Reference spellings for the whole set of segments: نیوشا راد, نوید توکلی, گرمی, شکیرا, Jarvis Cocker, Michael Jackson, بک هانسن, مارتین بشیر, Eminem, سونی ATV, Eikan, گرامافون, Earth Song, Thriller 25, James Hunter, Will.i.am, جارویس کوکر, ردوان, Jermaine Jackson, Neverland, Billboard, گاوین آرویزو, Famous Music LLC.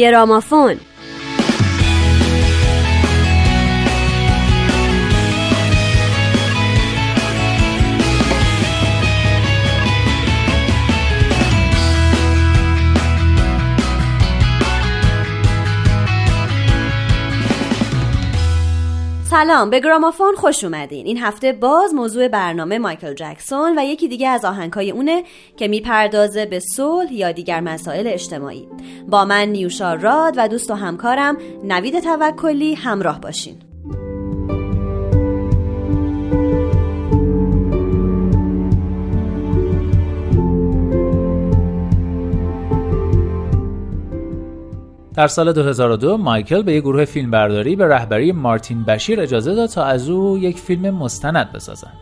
گرامافون. سلام، به گرامافون خوش اومدین. این هفته باز موضوع برنامه مایکل جکسون و یکی دیگه از آهنگ‌های اونه که میپردازه به صلح یا دیگر مسائل اجتماعی. با من نیوشا راد و دوست و همکارم نوید توکلی همراه باشین. در سال 2002 مایکل به یک گروه فیلمبرداری به رهبری مارتین بشیر اجازه داد تا از او یک فیلم مستند بسازند.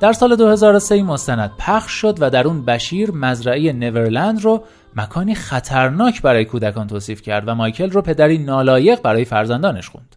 در سال 2003 این مستند پخش شد و در اون بشیر مزرعه نورلند رو مکانی خطرناک برای کودکان توصیف کرد و مایکل رو پدری نالایق برای فرزندانش خوند.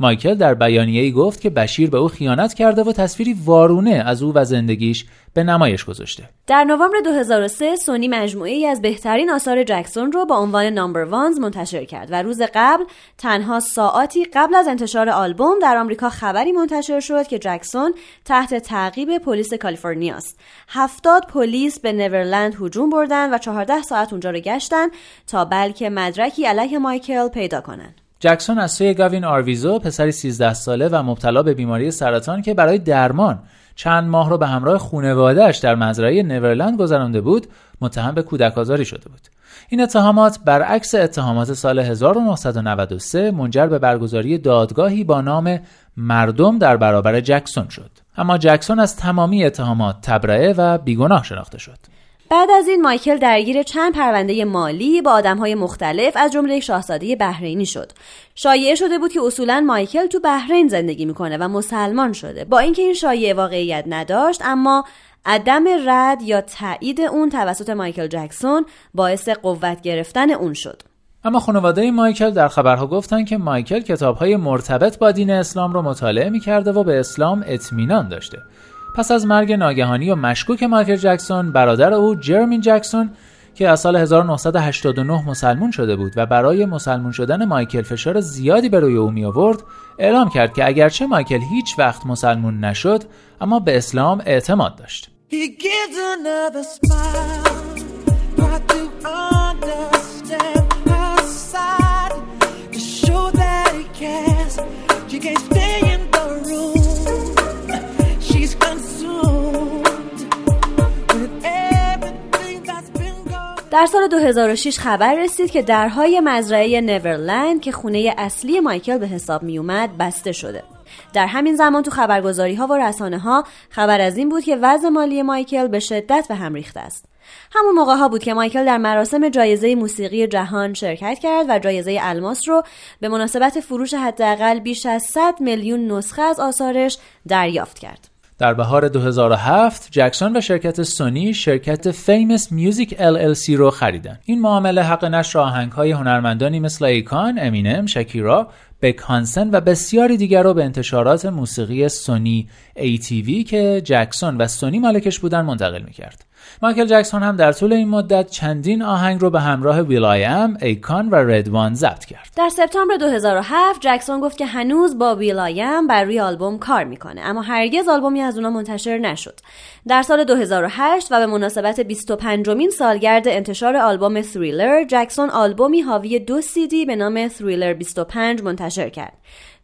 مایکل در بیانیه‌ای گفت که بشیر به او خیانت کرده و تصویری وارونه از او و زندگیش به نمایش گذاشته. در نوامبر 2003 سونی مجموعه‌ای از بهترین آثار جکسون رو با عنوان نامبر وانز منتشر کرد و روز قبل تنها ساعاتی قبل از انتشار آلبوم در آمریکا خبری منتشر شد که جکسون تحت تعقیب پلیس کالیفرنیا است. 70 پلیس به نورلند هجوم بردن و 14 ساعت اونجا رو گشتن تا بلکه مدرکی علیه مایکل پیدا کنن. جکسون از سوی گاوین آرویزو، پسری 13 ساله و مبتلا به بیماری سرطان که برای درمان چند ماه رو به همراه خانواده‌اش در مزرعه نورلند گذرانده بود، متهم به کودک آزاری شده بود. این اتهامات برعکس اتهامات سال 1993 منجر به برگزاری دادگاهی با نام مردم در برابر جکسون شد. اما جکسون از تمامی اتهامات تبرئه و بیگناه شناخته شد. بعد از این مایکل درگیر چند پرونده مالی با آدم‌های مختلف از جمله شاهزاده بحرینی شد. شایعه شده بود که اصولاً مایکل تو بحرین زندگی میکنه و مسلمان شده. با اینکه این شایعه واقعیت نداشت، اما عدم رد یا تایید اون توسط مایکل جکسون باعث قوت گرفتن اون شد. اما خانواده مایکل در خبرها گفتن که مایکل کتاب‌های مرتبط با دین اسلام رو مطالعه می‌کرده و به اسلام اطمینان داشته. پس از مرگ ناگهانی و مشکوک مایکل جکسون، برادر او جرمین جکسون که از سال 1989 مسلمان شده بود و برای مسلمان شدن مایکل فشار زیادی به روی او می آورد، اعلام کرد که اگرچه مایکل هیچ وقت مسلمان نشد اما به اسلام اعتماد داشت. در سال 2006 خبر رسید که درهای مزرعه نورلند که خونه اصلی مایکل به حساب می اومد بسته شده. در همین زمان تو خبرگزاری‌ها و رسانه‌ها خبر از این بود که وضع مالی مایکل به شدت به هم ریخته است. همون موقع‌ها بود که مایکل در مراسم جایزه موسیقی جهان شرکت کرد و جایزه الماس رو به مناسبت فروش حداقل بیش از 100 میلیون نسخه از آثارش دریافت کرد. در بهار 2007 جکسون و شرکت سونی شرکت Famous Music LLC رو خریدن. این معامله حق نشر آهنگ‌های هنرمندانی مثل ایکان، امینم، شکیرا، بک هانسن و بسیاری دیگر رو به انتشارات موسیقی سونی ATV که جکسون و سونی مالکش بودن منتقل می‌کرد. مایکل جکسون هم در طول این مدت چندین آهنگ رو به همراه Will.i.am، ایکان و ردوان ضبط کرد. در سپتامبر 2007 جکسون گفت که هنوز با Will.i.am بر روی آلبوم کار میکنه، اما هرگز آلبومی از اونا منتشر نشد. در سال 2008 و به مناسبت 25مین سالگرد انتشار آلبوم Thriller، جکسون آلبومی حاوی 2 CD به نام Thriller 25 منتشر کرد.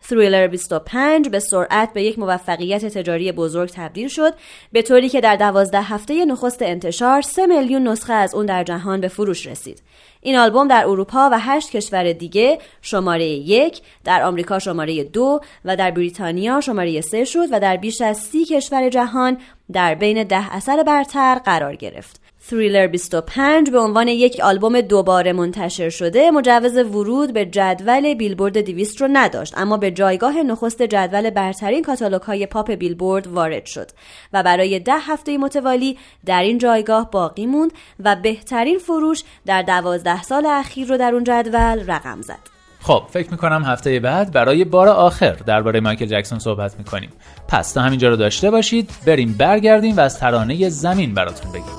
Thriller 25 به سرعت به یک موفقیت تجاری بزرگ تبدیل شد، به طوری که در 12 هفته نخست انتشار 3 میلیون نسخه از اون در جهان به فروش رسید. این آلبوم در اروپا و 8 کشور دیگه شماره 1، در آمریکا شماره 2 و در بریتانیا شماره 3 شد و در بیش از 30 کشور جهان در بین 10 اثر برتر قرار گرفت. Thriller 25 به عنوان یک آلبوم دوباره منتشر شده مجوز ورود به جدول بیلبورد 200 رو نداشت، اما به جایگاه نخست جدول برترین کاتالوگ‌های پاپ بیلبورد وارد شد و برای 10 هفته متوالی در این جایگاه باقی موند و بهترین فروش در 12 سال اخیر رو در اون جدول رقم زد. خب فکر میکنم هفته بعد برای بار آخر درباره مایکل جکسون صحبت میکنیم. پس تا همینجا رو داشته باشید، بریم برگردیم و از ترانه زمین براتون بگیم.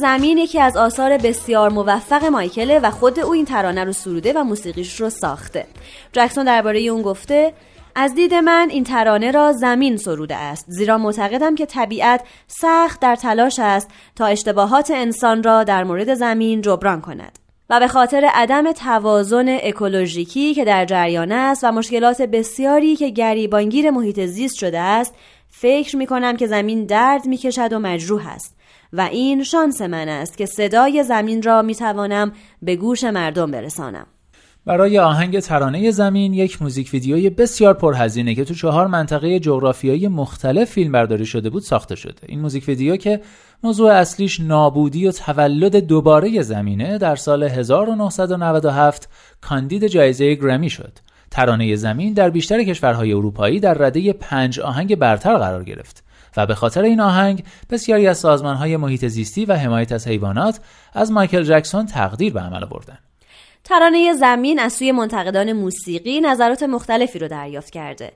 زمین یکی از آثار بسیار موفق مایکل و خود او این ترانه رو سروده و موسیقیش رو ساخته. جکسون درباره اون گفته: از دید من این ترانه را زمین سروده است، زیرا معتقدم که طبیعت سخت در تلاش است تا اشتباهات انسان را در مورد زمین جبران کند و به خاطر عدم توازن اکولوژیکی که در جریان است و مشکلات بسیاری که گریبانگیر محیط زیست شده است، فکر می کنم که زمین درد می کشد و مجروح است و این شانس من است که صدای زمین را می توانم به گوش مردم برسانم. برای آهنگ ترانه زمین یک موزیک ویدیوی بسیار پرهزینه که تو 4 منطقه جغرافیایی مختلف فیلم برداری شده بود ساخته شده. این موزیک ویدیو که موضوع اصلیش نابودی و تولد دوباره زمینه، در سال 1997 کاندید جایزه گرمی شد. ترانه زمین در بیشتر کشورهای اروپایی در رده 5 آهنگ برتر قرار گرفت و به خاطر این آهنگ بسیاری از سازمانهای محیط زیستی و حمایت از حیوانات از مایکل جکسون تقدیر به عمل آوردند. ترانه زمین از سوی منتقدان موسیقی نظرات مختلفی رو دریافت کرده.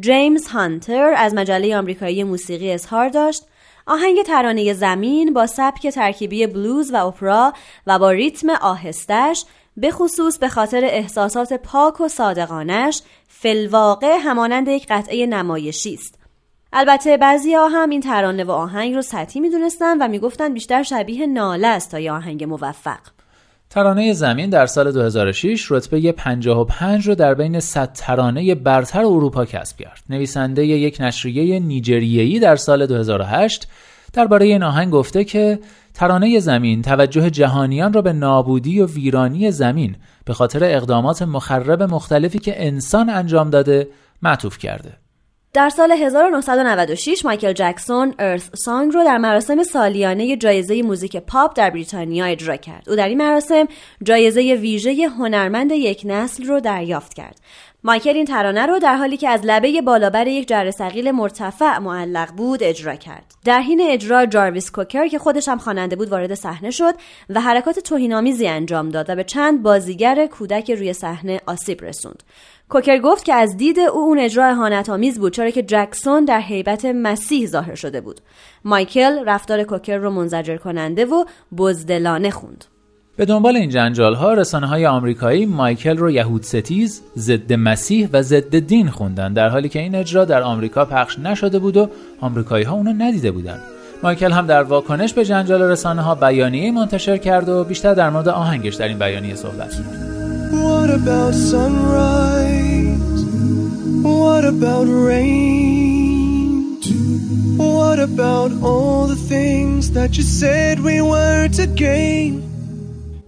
جیمز هانتر از مجله آمریکایی موسیقی اظهار داشت: آهنگ ترانه زمین با سبک ترکیبی بلوز و اپرا و با ریتم آهستش، به خصوص به خاطر احساسات پاک و صادقانش، فی‌الواقع همانند یک قطعه نمایشی است. البته بعضی‌ها هم این ترانه و آهنگ رو سطحی می‌دونستن و می‌گفتن بیشتر شبیه ناله است تا یه آهنگ موفق. ترانه زمین در سال 2006 رتبه 55 رو در بین 100 ترانه برتر اروپا کسب کرد. نویسنده یک نشریه نیجریه‌ای در سال 2008 درباره این آهنگ گفته که ترانه زمین توجه جهانیان را به نابودی و ویرانی زمین به خاطر اقدامات مخرب مختلفی که انسان انجام داده معطوف کرده. در سال 1996 مایکل جکسون Earth Song رو در مراسم سالیانه جایزه موزیک پاپ در بریتانیا اجرا کرد. او در این مراسم جایزه ویژه هنرمند یک نسل رو دریافت کرد. مایکل این ترانه رو در حالی که از لبه بالابر یک جرثقیل مرتفع معلق بود اجرا کرد. در حین اجرا جارویس کوکر که خودش هم خواننده بود وارد صحنه شد و حرکات توهین‌آمیزی انجام داد و به چند بازیگر کودک روی صحنه آسیب رسوند. کوکر گفت که از دید او اون اجرا اهانت‌آمیز بود، چرا که جکسون در هیبت مسیح ظاهر شده بود. مایکل رفتار کوکر رو منزجر کننده و بزدلانه خوند. به دنبال این جنجال‌ها رسانه‌های آمریکایی مایکل رو یهود ستیز، ضد مسیح و ضد دین خوندن، در حالی که این اجرا در آمریکا پخش نشده بود و آمریکایی‌ها اونو ندیده بودن. مایکل هم در واکنش به جنجال رسانه‌ها بیانیه‌ای منتشر کرد و بیشتر در مورد آهنگش در این بیانیه صحبت کرد. What about sunrise? What about rain? What about all the things that you said we were to gain?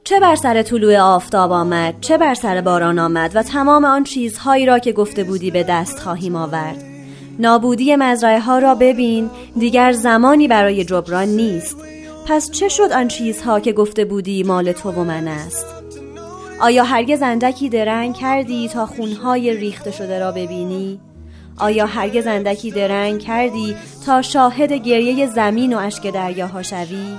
چه بر سر طلوع آفتاب آمد، چه بر سر باران آمد و تمام آن چیزهایی را که گفته بودی به دست خواهیم آورد. نابودی مزرعه ها را ببین، دیگر زمانی برای جبران نیست. پس چه شد آن چیزها که گفته بودی مال تو و من است؟ آیا هرگز اندکی درنگ کردی تا خونهای ریخته شده را ببینی؟ آیا هرگز اندکی درنگ کردی تا شاهد گریه زمین و اشک دریاها شوی؟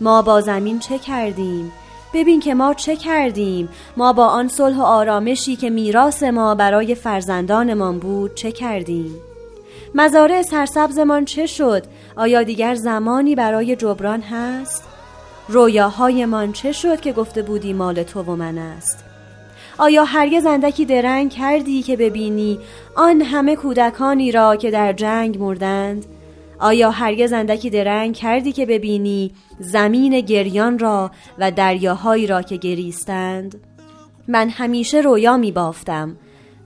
ما با زمین چه کردیم؟ ببین که ما چه کردیم؟ ما با آن صلح و آرامشی که میراث ما برای فرزندانمان بود چه کردیم؟ مزارع سرسبزمان چه شد؟ آیا دیگر زمانی برای جبران هست؟ رویاهایمان چه شد که گفته بودی مال تو و من است؟ آیا هرگز اندکی درنگ کردی که ببینی آن همه کودکانی را که در جنگ مردند؟ آیا هرگز اندکی درنگ کردی که ببینی زمین گریان را و دریاهایی را که گریستند؟ من همیشه رویا می بافتم،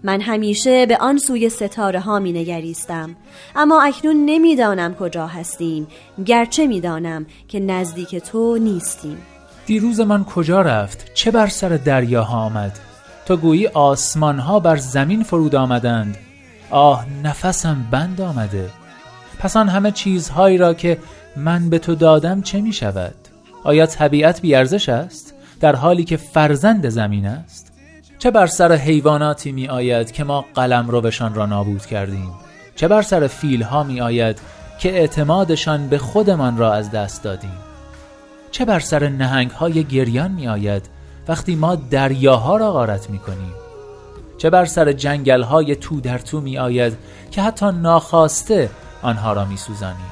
من همیشه به آن سوی ستاره ها می نگریستم، اما اکنون نمی دانم کجا هستیم، گرچه می دانم که نزدیک تو نیستیم. دیروز من کجا رفت، چه بر سر دریاها آمد، تا گویی آسمان ها بر زمین فرود آمدند. آه نفسم بند آمده، پس آن همه چیزهایی را که من به تو دادم چه می شود؟ آیا طبیعت بی‌ارزش است در حالی که فرزند زمین است؟ چه بر سر حیواناتی می آید که ما قلمروشان را نابود کردیم؟ چه بر سر فیلها می آید که اعتمادشان به خودمان را از دست دادیم؟ چه بر سر نهنگهای گریان می آید وقتی ما دریاها را غارت می کنیم؟ چه بر سر جنگلهای تو در تو می آید که حتی ناخواسته آنها را می سوزانیم؟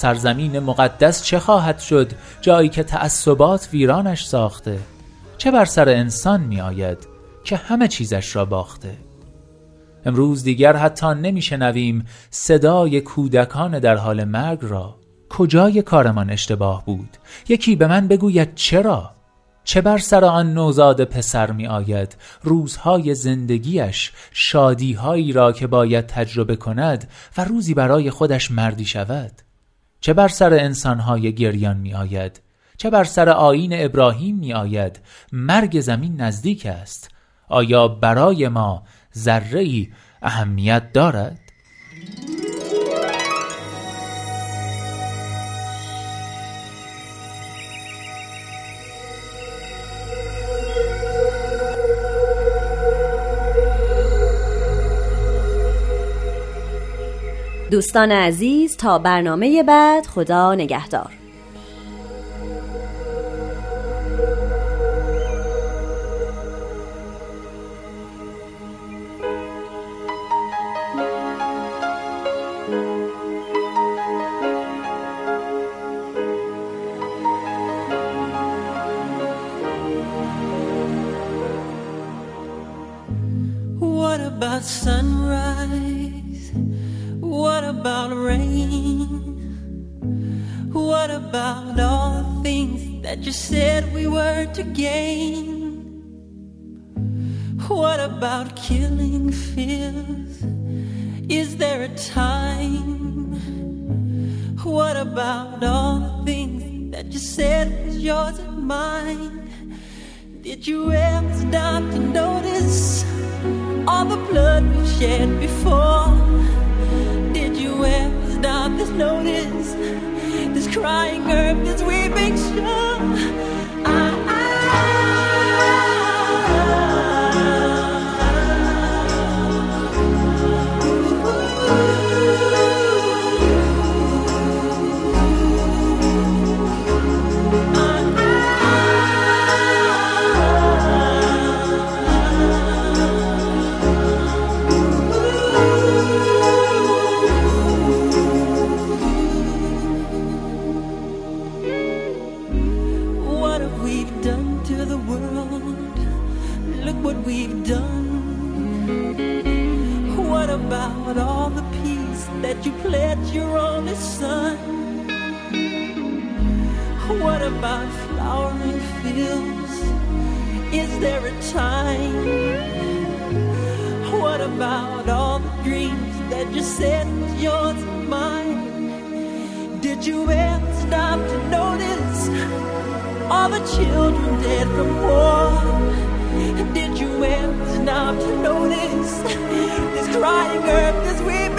سرزمین مقدس چه خواهد شد، جایی که تعصبات ویرانش ساخته؟ چه بر سر انسان می آید که همه چیزش را باخته؟ امروز دیگر حتی نمی شنویم صدای کودکان در حال مرگ را. کجای کارمان اشتباه بود؟ یکی به من بگوید چرا؟ چه بر سر آن نوزاد پسر می آید؟ روزهای زندگیش، شادیهایی را که باید تجربه کند و روزی برای خودش مردی شود. چه بر سر انسانهای گریان می آید؟ چه بر سر آیین ابراهیم می آید؟ مرگ زمین نزدیک است. آیا برای ما ذره‌ای اهمیت دارد؟ دوستان عزیز، تا برنامه بعد خدا نگهدار. What about sunrise? What about rain? What about all things that you said we were to gain? What about killing feels? Is there a time? What about all things that you said was yours and mine? Did you ever stop to notice all the blood we shed before? Ever stop this notice, this crying earth, this weeping shore? Did you ever stop to notice this crying earth, this weeping?